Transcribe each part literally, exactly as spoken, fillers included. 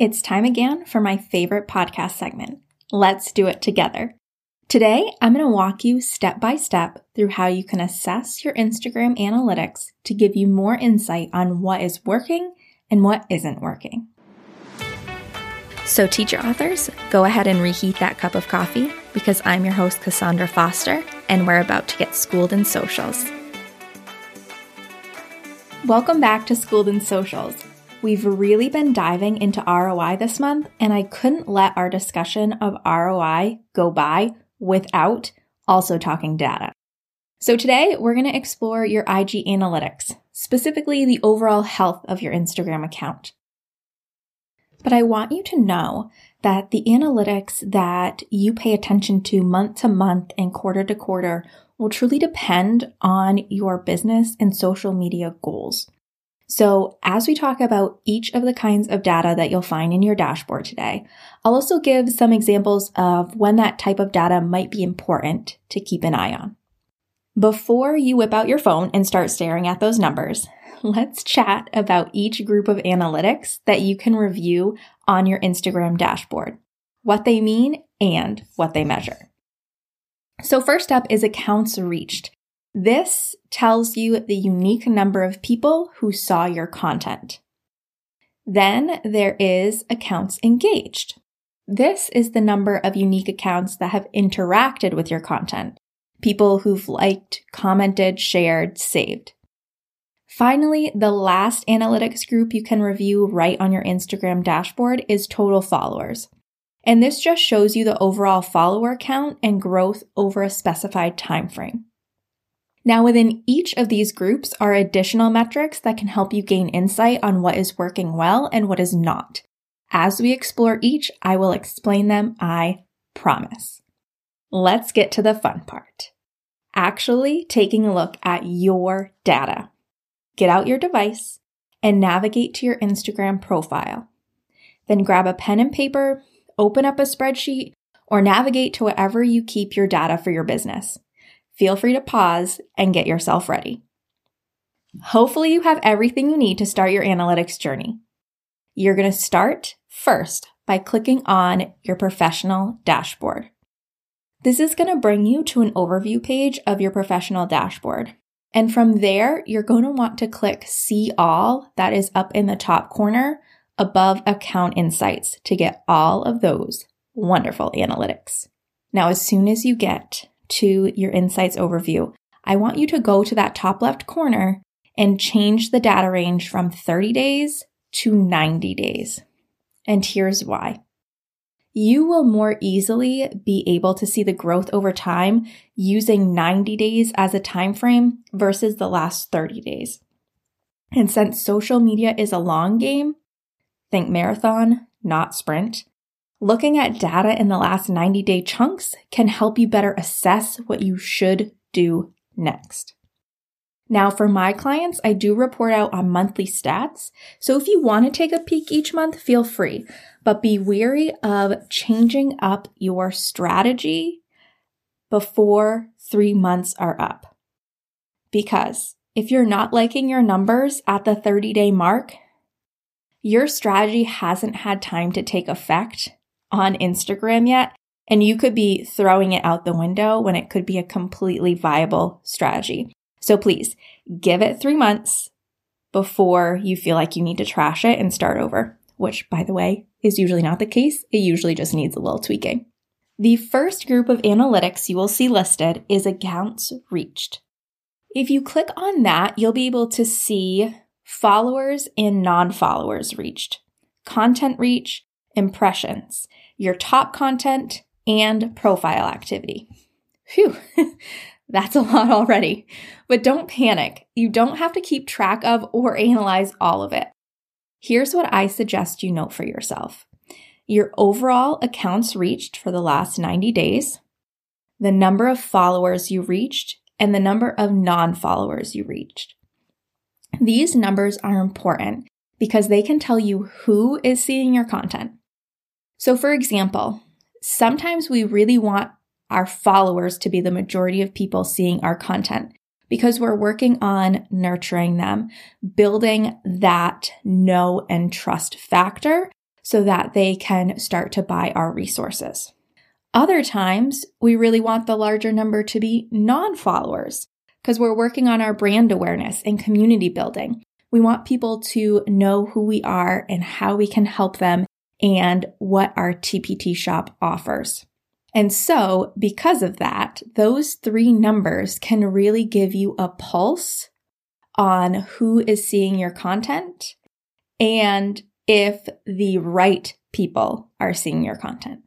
It's time again for my favorite podcast segment, Let's Do It Together. Today, I'm going to walk you step by step through how you can assess your Instagram analytics to give you more insight on what is working and what isn't working. So teacher authors, go ahead and reheat that cup of coffee because I'm your host, Cassandra Foster, and we're about to get schooled in socials. Welcome back to Schooled in Socials. We've really been diving into R O I this month, and I couldn't let our discussion of R O I go by without also talking data. So today, we're going to explore your I G analytics, specifically the overall health of your Instagram account. But I want you to know that the analytics that you pay attention to month to month and quarter to quarter will truly depend on your business and social media goals. So as we talk about each of the kinds of data that you'll find in your dashboard today, I'll also give some examples of when that type of data might be important to keep an eye on. Before you whip out your phone and start staring at those numbers, let's chat about each group of analytics that you can review on your Instagram dashboard, what they mean and what they measure. So first up is accounts reached. This tells you the unique number of people who saw your content. Then there is accounts engaged. This is the number of unique accounts that have interacted with your content, people who've liked, commented, shared, saved. Finally, the last analytics group you can review right on your Instagram dashboard is total followers. And this just shows you the overall follower count and growth over a specified time frame. Now, within each of these groups are additional metrics that can help you gain insight on what is working well and what is not. As we explore each, I will explain them, I promise. Let's get to the fun part. Actually taking a look at your data. Get out your device and navigate to your Instagram profile. Then grab a pen and paper, open up a spreadsheet, or navigate to wherever you keep your data for your business. Feel free to pause and get yourself ready. Hopefully you have everything you need to start your analytics journey. You're going to start first by clicking on your professional dashboard. This is going to bring you to an overview page of your professional dashboard. And from there, you're going to want to click See All, that is up in the top corner above Account Insights, to get all of those wonderful analytics. Now, as soon as you get to your insights overview, I want you to go to that top left corner and change the data range from thirty days to ninety days. And here's why. You will more easily be able to see the growth over time using ninety days as a time frame versus the last thirty days. And since social media is a long game, think marathon, not sprint, looking at data in the last ninety-day chunks can help you better assess what you should do next. Now, for my clients, I do report out on monthly stats, so if you want to take a peek each month, feel free, but be wary of changing up your strategy before three months are up. Because if you're not liking your numbers at the thirty-day mark, your strategy hasn't had time to take effect on Instagram yet, and you could be throwing it out the window when it could be a completely viable strategy. So please give it three months before you feel like you need to trash it and start over, which, by the way, is usually not the case. It usually just needs a little tweaking. The first group of analytics you will see listed is accounts reached. If you click on that, you'll be able to see followers and non-followers reached, content reach, impressions, your top content, and profile activity. Phew, that's a lot already. But don't panic. You don't have to keep track of or analyze all of it. Here's what I suggest you note for yourself. Your overall accounts reached for the last ninety days, the number of followers you reached, and the number of non-followers you reached. These numbers are important because they can tell you who is seeing your content. So for example, sometimes we really want our followers to be the majority of people seeing our content because we're working on nurturing them, building that know and trust factor so that they can start to buy our resources. Other times, we really want the larger number to be non-followers because we're working on our brand awareness and community building. We want people to know who we are and how we can help them and what our T P T shop offers. And so because of that, those three numbers can really give you a pulse on who is seeing your content and if the right people are seeing your content.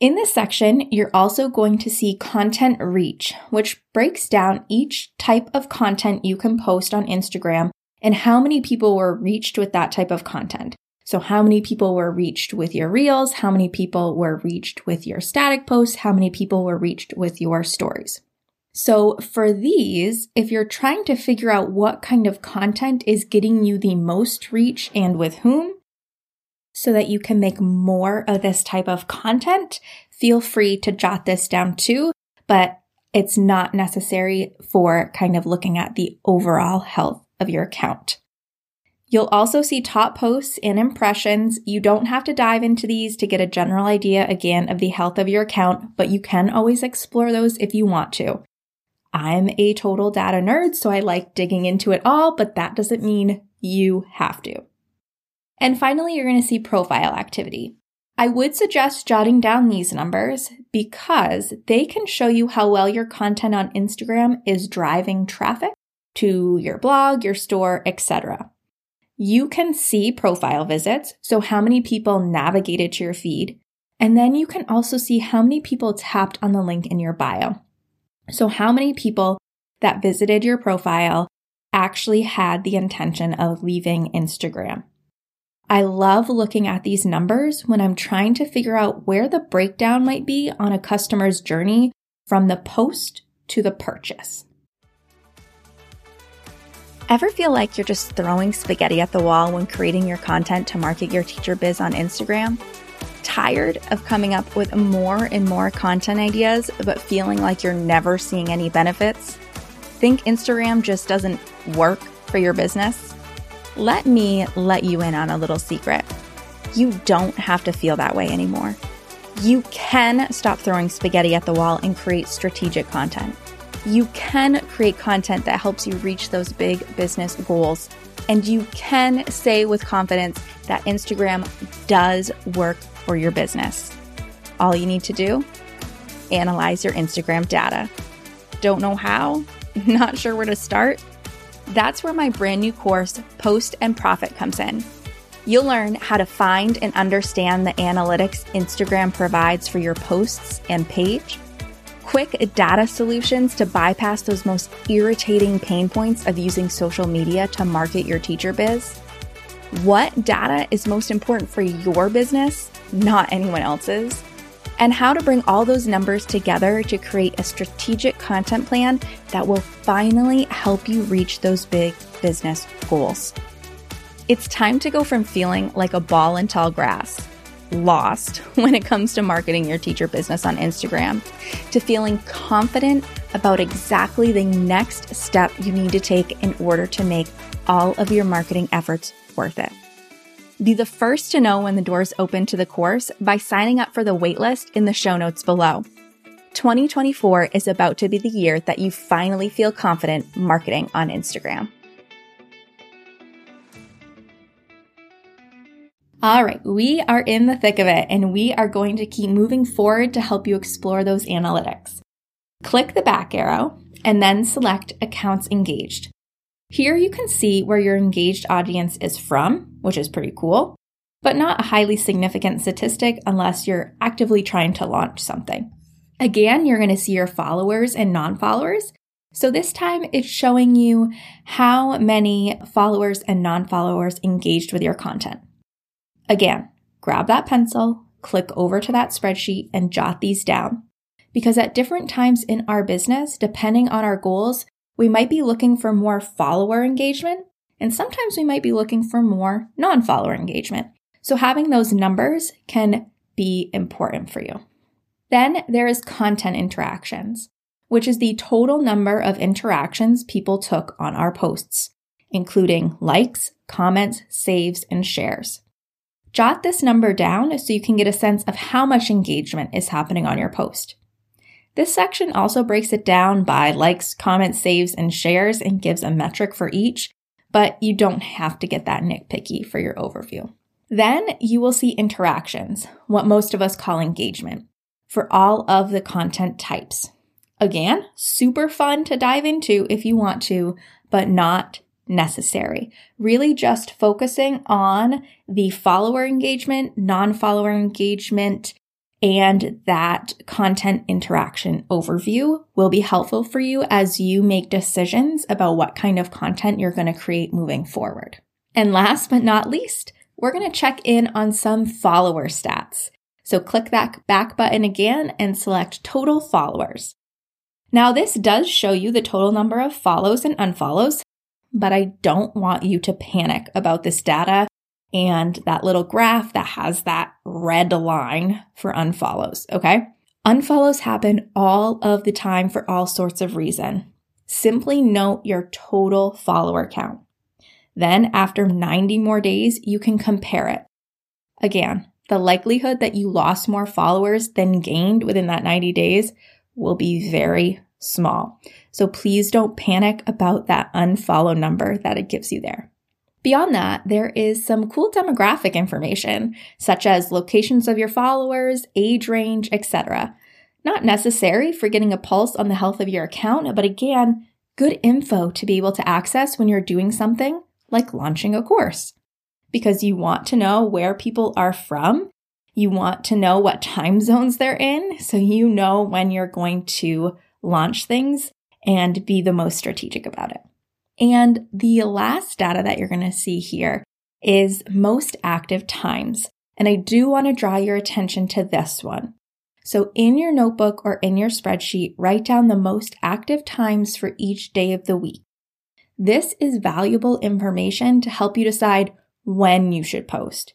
In this section, you're also going to see content reach, which breaks down each type of content you can post on Instagram and how many people were reached with that type of content. So how many people were reached with your reels, how many people were reached with your static posts, how many people were reached with your stories. So for these, if you're trying to figure out what kind of content is getting you the most reach and with whom, so that you can make more of this type of content, feel free to jot this down too, but it's not necessary for kind of looking at the overall health of your account. You'll also see top posts and impressions. You don't have to dive into these to get a general idea, again, of the health of your account, but you can always explore those if you want to. I'm a total data nerd, so I like digging into it all, but that doesn't mean you have to. And finally, you're going to see profile activity. I would suggest jotting down these numbers because they can show you how well your content on Instagram is driving traffic to your blog, your store, et cetera. You can see profile visits, so how many people navigated to your feed, and then you can also see how many people tapped on the link in your bio. So how many people that visited your profile actually had the intention of leaving Instagram. I love looking at these numbers when I'm trying to figure out where the breakdown might be on a customer's journey from the post to the purchase. Ever feel like you're just throwing spaghetti at the wall when creating your content to market your teacher biz on Instagram? Tired of coming up with more and more content ideas, but feeling like you're never seeing any benefits? Think Instagram just doesn't work for your business? Let me let you in on a little secret. You don't have to feel that way anymore. You can stop throwing spaghetti at the wall and create strategic content. You can create content that helps you reach those big business goals. And you can say with confidence that Instagram does work for your business. All you need to do, analyze your Instagram data. Don't know how? Not sure where to start? That's where my brand new course, Post and Profit, comes in. You'll learn how to find and understand the analytics Instagram provides for your posts and page. Quick data solutions to bypass those most irritating pain points of using social media to market your teacher biz. What data is most important for your business, not anyone else's, and how to bring all those numbers together to create a strategic content plan that will finally help you reach those big business goals. It's time to go from feeling like a ball in tall grass, lost when it comes to marketing your teacher business on Instagram, to feeling confident about exactly the next step you need to take in order to make all of your marketing efforts worth it. Be the first to know when the doors open to the course by signing up for the waitlist in the show notes below. twenty twenty-four is about to be the year that you finally feel confident marketing on Instagram. All right, we are in the thick of it, and we are going to keep moving forward to help you explore those analytics. Click the back arrow and then select Accounts Engaged. Here you can see where your engaged audience is from, which is pretty cool, but not a highly significant statistic unless you're actively trying to launch something. Again, you're going to see your followers and non-followers. So this time it's showing you how many followers and non-followers engaged with your content. Again, grab that pencil, click over to that spreadsheet, and jot these down. Because at different times in our business, depending on our goals, we might be looking for more follower engagement, and sometimes we might be looking for more non-follower engagement. So having those numbers can be important for you. Then there is content interactions, which is the total number of interactions people took on our posts, including likes, comments, saves, and shares. Jot this number down so you can get a sense of how much engagement is happening on your post. This section also breaks it down by likes, comments, saves, and shares and gives a metric for each, but you don't have to get that nitpicky for your overview. Then you will see interactions, what most of us call engagement, for all of the content types. Again, super fun to dive into if you want to, but not necessary. Really just focusing on the follower engagement, non-follower engagement, and that content interaction overview will be helpful for you as you make decisions about what kind of content you're going to create moving forward. And last but not least, we're going to check in on some follower stats. So click that back button again and select total followers. Now this does show you the total number of follows and unfollows, but I don't want you to panic about this data and that little graph that has that red line for unfollows, okay? Unfollows happen all of the time for all sorts of reason. Simply note your total follower count. Then after ninety more days, you can compare it. Again, the likelihood that you lost more followers than gained within that ninety days will be very small. So please don't panic about that unfollow number that it gives you there. Beyond that, there is some cool demographic information, such as locations of your followers, age range, et cetera. Not necessary for getting a pulse on the health of your account, but again, good info to be able to access when you're doing something like launching a course. Because you want to know where people are from, you want to know what time zones they're in, so you know when you're going to launch things and be the most strategic about it. And the last data that you're going to see here is most active times. And I do want to draw your attention to this one. So in your notebook or in your spreadsheet, write down the most active times for each day of the week. This is valuable information to help you decide when you should post.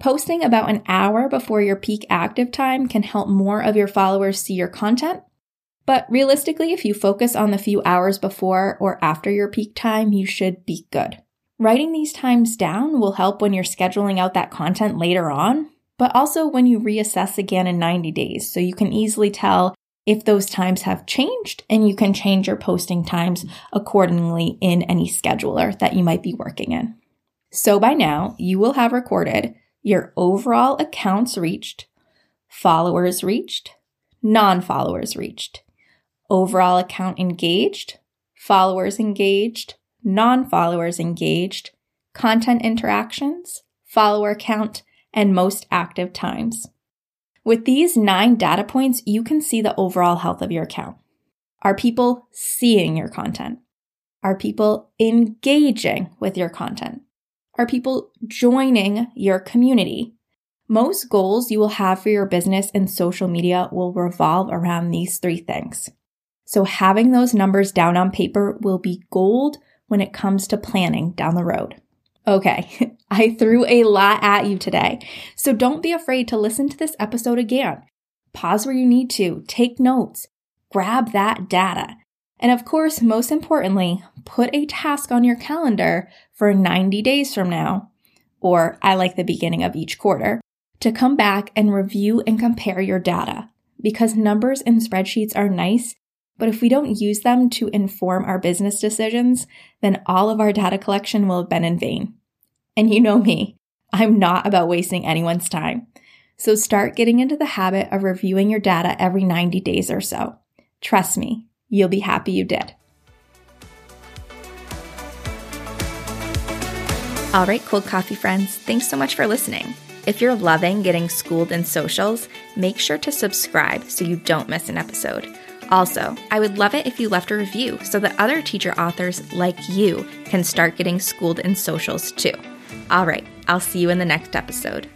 Posting about an hour before your peak active time can help more of your followers see your content. But realistically, if you focus on the few hours before or after your peak time, you should be good. Writing these times down will help when you're scheduling out that content later on, but also when you reassess again in ninety days, so you can easily tell if those times have changed and you can change your posting times accordingly in any scheduler that you might be working in. So by now, you will have recorded your overall accounts reached, followers reached, non-followers reached, overall account engaged, followers engaged, non-followers engaged, content interactions, follower count, and most active times. With these nine data points, you can see the overall health of your account. Are people seeing your content? Are people engaging with your content? Are people joining your community? Most goals you will have for your business and social media will revolve around these three things. So having those numbers down on paper will be gold when it comes to planning down the road. Okay, I threw a lot at you today, so don't be afraid to listen to this episode again. Pause where you need to, take notes, grab that data. And of course, most importantly, put a task on your calendar for ninety days from now, or I like the beginning of each quarter, to come back and review and compare your data. Because numbers and spreadsheets are nice, but if we don't use them to inform our business decisions, then all of our data collection will have been in vain. And you know me, I'm not about wasting anyone's time. So start getting into the habit of reviewing your data every ninety days or so. Trust me, you'll be happy you did. All right, cold coffee friends, thanks so much for listening. If you're loving getting schooled in socials, make sure to subscribe so you don't miss an episode. Also, I would love it if you left a review so that other teacher authors like you can start getting schooled in socials too. All right, I'll see you in the next episode.